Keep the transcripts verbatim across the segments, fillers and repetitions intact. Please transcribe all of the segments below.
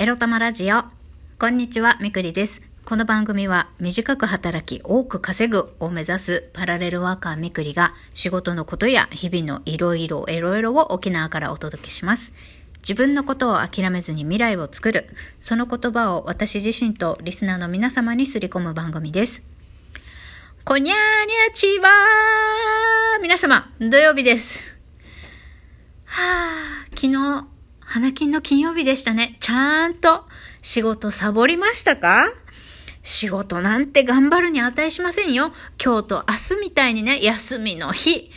エロ玉ラジオ、こんにちは、みくりです。この番組は短く働き多く稼ぐを目指すパラレルワーカーみくりが、仕事のことや日々のいろいろエロエロを沖縄からお届けします。自分のことを諦めずに未来を作る、その言葉を私自身とリスナーの皆様にすり込む番組です。こにゃーにゃちばー、皆様土曜日です。はあ、昨日花金の金曜日でしたね。ちゃんと仕事サボりましたか？仕事なんて頑張るに値しませんよ。今日と明日みたいにね、休みの日。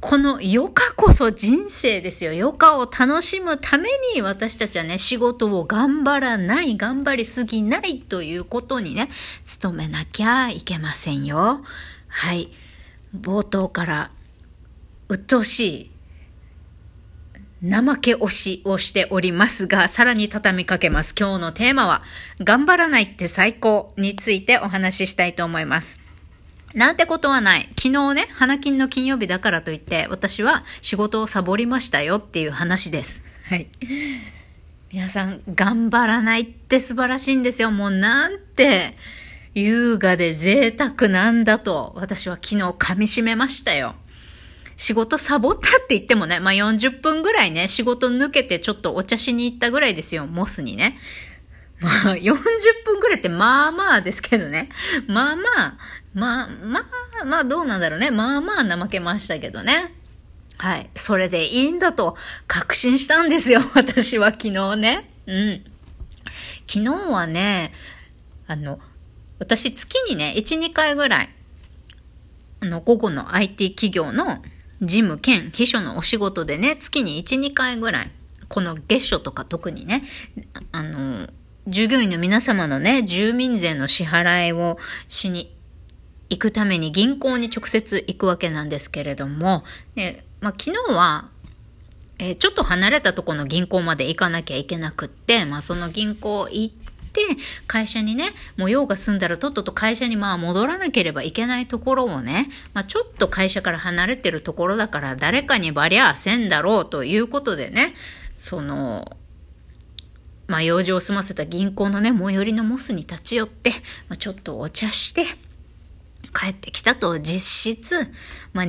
この余暇こそ人生ですよ。余暇を楽しむために私たちはね、仕事を頑張らない、頑張りすぎないということにね、努めなきゃいけませんよ。はい。冒頭から鬱陶しい怠け推しをしておりますが、さらに畳みかけます。今日のテーマは、頑張らないって最高についてお話ししたいと思います。なんてことはない。昨日ね、花金の金曜日だからといって、私は仕事をサボりましたよっていう話です。はい。皆さん、頑張らないって素晴らしいんですよ。もうなんて優雅で贅沢なんだと、私は昨日噛み締めましたよ。仕事サボったって言ってもね、まあ、よんじゅっぷんぐらいね、仕事抜けてちょっとお茶しに行ったぐらいですよ、モスにね。まあ、よんじゅっぷんぐらいってまあまあですけどね。まあまあ、まあまあ、まあどうなんだろうね。まあまあ怠けましたけどね。はい。それでいいんだと確信したんですよ、私は昨日ね。うん。昨日はね、あの、私月にね、いち、にかいぐらい、あの、午後の アイティー 企業の事務兼秘書のお仕事でね、月にいち、にかいぐらい、この月初とか特にね、あの、従業員の皆様のね、住民税の支払いをしに行くために銀行に直接行くわけなんですけれども、で、まあ、昨日は、えー、ちょっと離れたとこの銀行まで行かなきゃいけなくって、まあ、その銀行行って、で、会社にね、もう用が済んだらとっとと会社にまあ戻らなければいけないところをね、まあちょっと会社から離れてるところだから誰かにバリゃあせんだろうということでね、その、まあ用事を済ませた銀行のね、最寄りのモスに立ち寄って、まあ、ちょっとお茶して帰ってきたと実質、まあ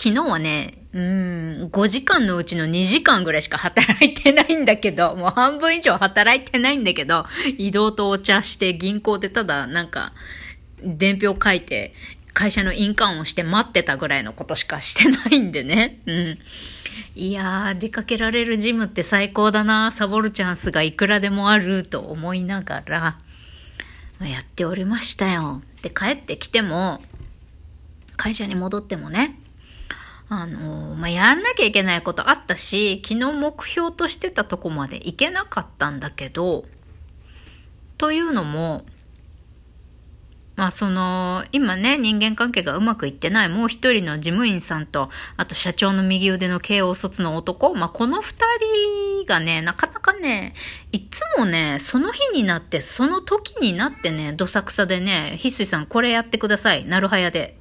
昨日はね、うーん、ごじかんのうちのにじかんぐらいしか働いてないんだけど、もう半分以上働いてないんだけど、移動とお茶して銀行でただなんか、伝票書いて、会社の印鑑をして待ってたぐらいのことしかしてないんでね。うん。いやー、出かけられるジムって最高だな。サボるチャンスがいくらでもあると思いながら、やっておりましたよ。で、帰ってきても、会社に戻ってもね、あの、まあ、やらなきゃいけないことあったし、昨日目標としてたとこまで行けなかったんだけど、というのも、まあ、その、今ね、人間関係がうまくいってないもう一人の事務員さんと、あと社長の右腕の慶応卒の男、まあ、この二人がね、なかなかね、いつもね、その日になって、その時になってね、どさくさでね、ひっすいさんこれやってください、なるはやで。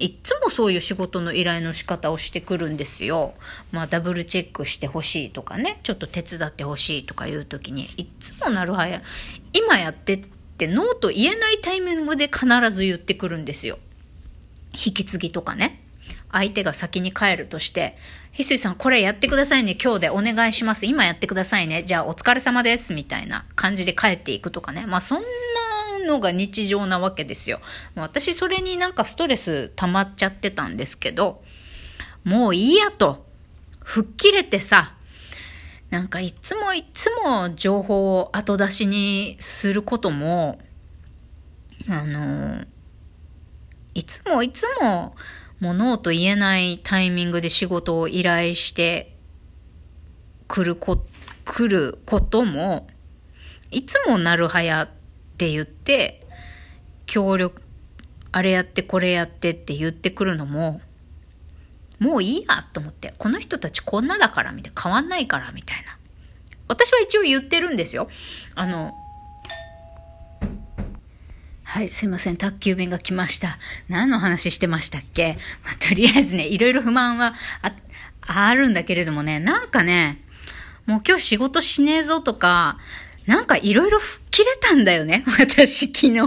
いつもそういう仕事の依頼の仕方をしてくるんですよ。まあダブルチェックしてほしいとかね、ちょっと手伝ってほしいとかいう時に、いつもなるはや今やってってノーと言えないタイミングで必ず言ってくるんですよ。引き継ぎとかね、相手が先に帰るとして、ひすいさんこれやってくださいね、今日でお願いします、今やってくださいね、じゃあお疲れ様ですみたいな感じで帰っていくとかね、まあそんなのが日常なわけですよ。私それになんかストレス溜まっちゃってたんですけど、もういいやと吹っ切れてさ、なんかいつもいつも情報を後出しにすることも、あのいつもいつもノーと言えないタイミングで仕事を依頼してくるこ来ることも、いつもなるはやって言って協力、あれやってこれやってって言ってくるのも、もういいやと思って、この人たちこんなだからみたいな、変わんないからみたいな、私は一応言ってるんですよ。あの、はい、すいません、宅急便が来ました。何の話してましたっけ、まあ、とりあえずね、いろいろ不満は あ, あるんだけれどもね、なんかね、もう今日仕事しねえぞとか、なんかいろいろ切れたんだよね。私昨日。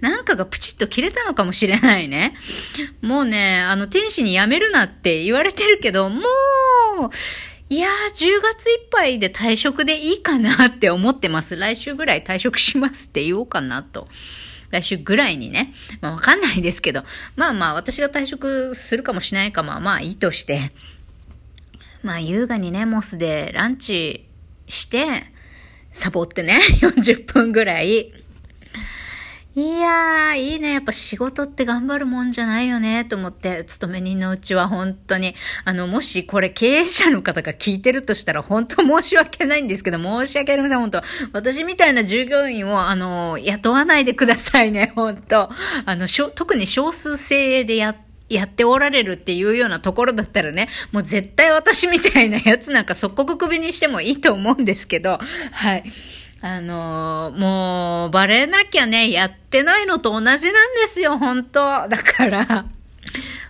なんかがプチッと切れたのかもしれないね。もうね、あの天使に辞めるなって言われてるけど、もう、いやーじゅうがついっぱいで退職でいいかなって思ってます。来週ぐらい退職しますって言おうかなと。来週ぐらいにね。まあわかんないですけど。まあまあ私が退職するかもしないかも、まあいいとして。まあ優雅にね、モスでランチして、サボってね、よんじゅっぷんぐらい。いやー、いいね。やっぱ仕事って頑張るもんじゃないよね、と思って。勤め人のうちは本当に。あの、もしこれ経営者の方が聞いてるとしたら本当申し訳ないんですけど、申し訳ありません、本当。私みたいな従業員を、あの、雇わないでくださいね、本当。あの、しょ、特に少数精鋭でやって、やっておられるっていうようなところだったらね、もう絶対私みたいなやつなんか即刻クビにしてもいいと思うんですけど、はい。あのー、もうバレなきゃね、やってないのと同じなんですよ、本当。だから、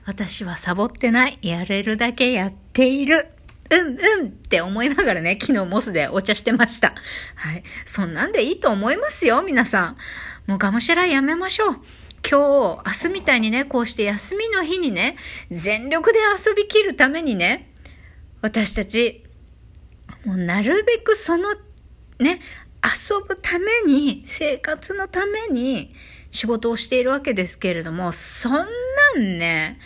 私はサボってない。やれるだけやっている。うんうんって思いながらね、昨日モスでお茶してました。はい。そんなんでいいと思いますよ、皆さん。もうがむしゃらやめましょう。今日、明日みたいにね、こうして休みの日にね、全力で遊びきるためにね、私たち、もうなるべくその、ね、遊ぶために、生活のために仕事をしているわけですけれども、そんなんね、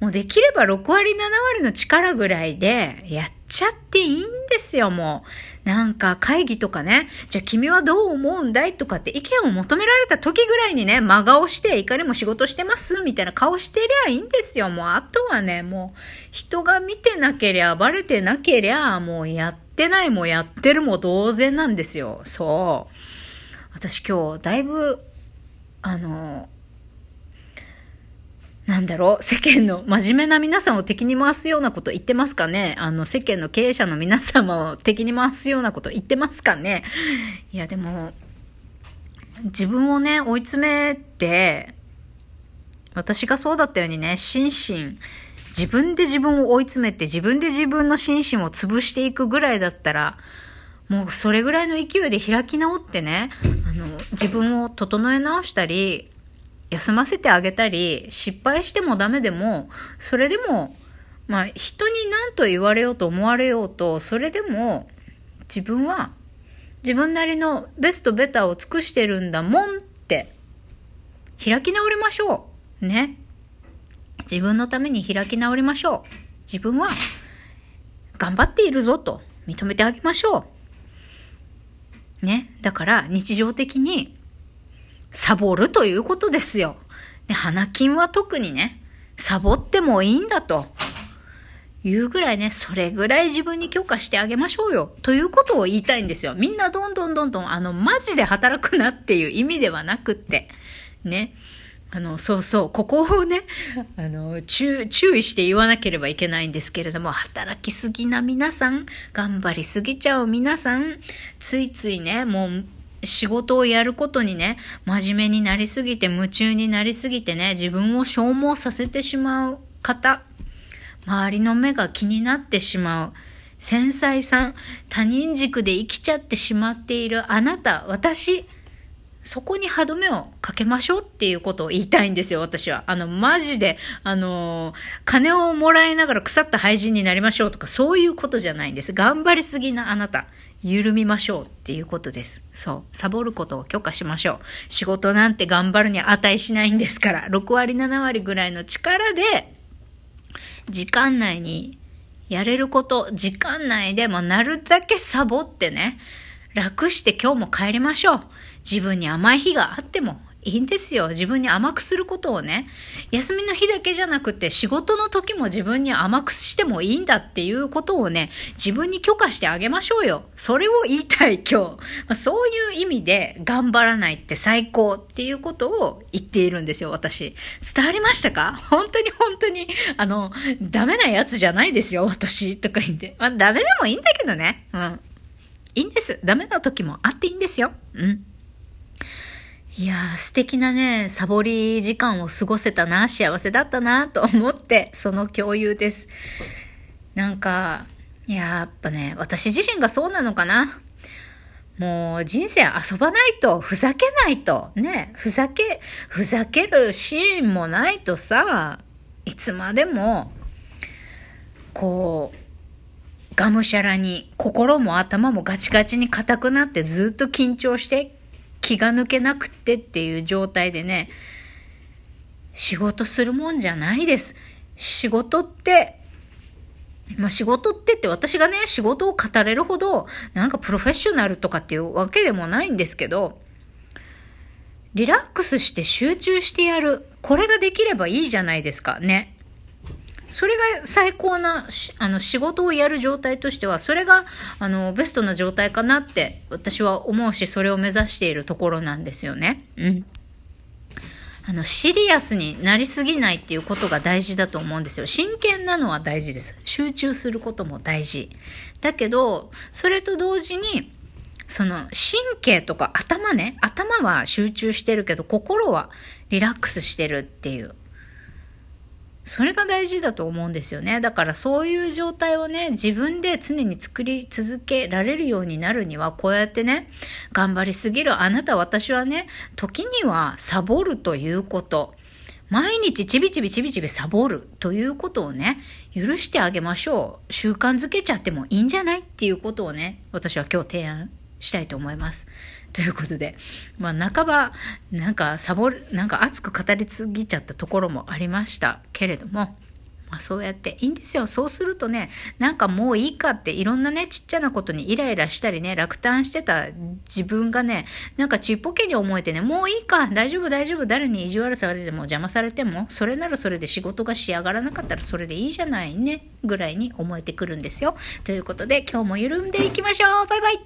もうできればろくわりななわりの力ぐらいでやっちゃっていいんですよ、もう。なんか会議とかね、じゃあ君はどう思うんだいとかって意見を求められた時ぐらいにね、真顔していかにも仕事してますみたいな顔してりゃいいんですよ、もう。あとはね、もう人が見てなけりゃ、バレてなけりゃ、もうやってないもやってるも同然なんですよ、そう。私今日だいぶ、あの、なんだろう、世間の真面目な皆さんを敵に回すようなこと言ってますかね。あの世間の経営者の皆様を敵に回すようなこと言ってますかね。いやでも自分をね追い詰めて、私がそうだったようにね、心身自分で自分を追い詰めて自分で自分の心身を潰していくぐらいだったら、もうそれぐらいの勢いで開き直ってね、あの自分を整え直したり。休ませてあげたり、失敗してもダメでも、それでも、まあ人に何と言われようと思われようと、それでも自分は自分なりのベストベターを尽くしてるんだもんって、開き直りましょう。ね。自分のために開き直りましょう。自分は頑張っているぞと認めてあげましょう。ね。だから日常的に、サボるということですよ。で、花金は特にね、サボってもいいんだというぐらいね、それぐらい自分に許可してあげましょうよということを言いたいんですよ。みんなどんどんどんどん、あのマジで働くなっていう意味ではなくってね、あのそうそう、ここをね、あの注注意して言わなければいけないんですけれども、働きすぎな皆さん、頑張りすぎちゃう皆さん、ついついね、もう仕事をやることにね、真面目になりすぎて夢中になりすぎてね、自分を消耗させてしまう方、周りの目が気になってしまう繊細さん、他人軸で生きちゃってしまっているあなた、私、そこに歯止めをかけましょうっていうことを言いたいんですよ、私は。あの、マジで、あのー、金をもらいながら腐った廃人になりましょうとか、そういうことじゃないんです。頑張りすぎなあなた、緩みましょうっていうことです。そう。サボることを許可しましょう。仕事なんて頑張るに値しないんですから、ろくわりななわりぐらいの力で、時間内にやれること、時間内でもなるだけサボってね、楽して今日も帰りましょう。自分に甘い日があってもいいんですよ。自分に甘くすることをね、休みの日だけじゃなくて仕事の時も自分に甘くしてもいいんだっていうことをね、自分に許可してあげましょうよ。それを言いたい今日。まあ、そういう意味で頑張らないって最高っていうことを言っているんですよ、私。伝わりましたか？本当に本当に、あの、ダメなやつじゃないですよ、私とか言って。まあ、ダメでもいいんだけどね。うん。いいんです。ダメな時もあっていいんですよ。うん。いやー、素敵なね、サボり時間を過ごせたな、幸せだったなと思って、その共有です。なんか、いや、やっぱね、私自身がそうなのかな。もう人生遊ばないと、ふざけないと、ね、ふざけ、ふざけるシーンもないとさ、いつまでも、こう、がむしゃらに、心も頭もガチガチに硬くなって、ずっと緊張して、気が抜けなくってっていう状態でね、仕事するもんじゃないです。仕事って、まあ、仕事ってって私がね、仕事を語れるほどなんかプロフェッショナルとかっていうわけでもないんですけど、リラックスして集中してやる、これができればいいじゃないですかね。それが最高なあの仕事をやる状態としては、それがあのベストな状態かなって私は思うし、それを目指しているところなんですよね。うん。あのシリアスになりすぎないっていうことが大事だと思うんですよ。真剣なのは大事です。集中することも大事。だけど、それと同時に、その神経とか頭ね、頭は集中してるけど、心はリラックスしてるっていう。それが大事だと思うんですよね。だからそういう状態をね、自分で常に作り続けられるようになるには、こうやってね、頑張りすぎるあなた、私はね、時にはサボるということ、毎日ちびちびちびちびサボるということをね、許してあげましょう。習慣づけちゃってもいいんじゃないっていうことをね、私は今日提案したいと思います。ということで、まあ、半ばなんかサボる、なんか熱く語りすぎちゃったところもありましたけれども、まあ、そうやっていいんですよ。そうするとね、なんかもういいかって、いろんなね、ちっちゃなことにイライラしたりね、落胆してた自分がね、なんかちっぽけに思えてね、もういいか、大丈夫大丈夫、誰に意地悪されても邪魔されても、それならそれで、仕事が仕上がらなかったらそれでいいじゃないね、ぐらいに思えてくるんですよ。ということで、今日も緩んでいきましょう。バイバイ。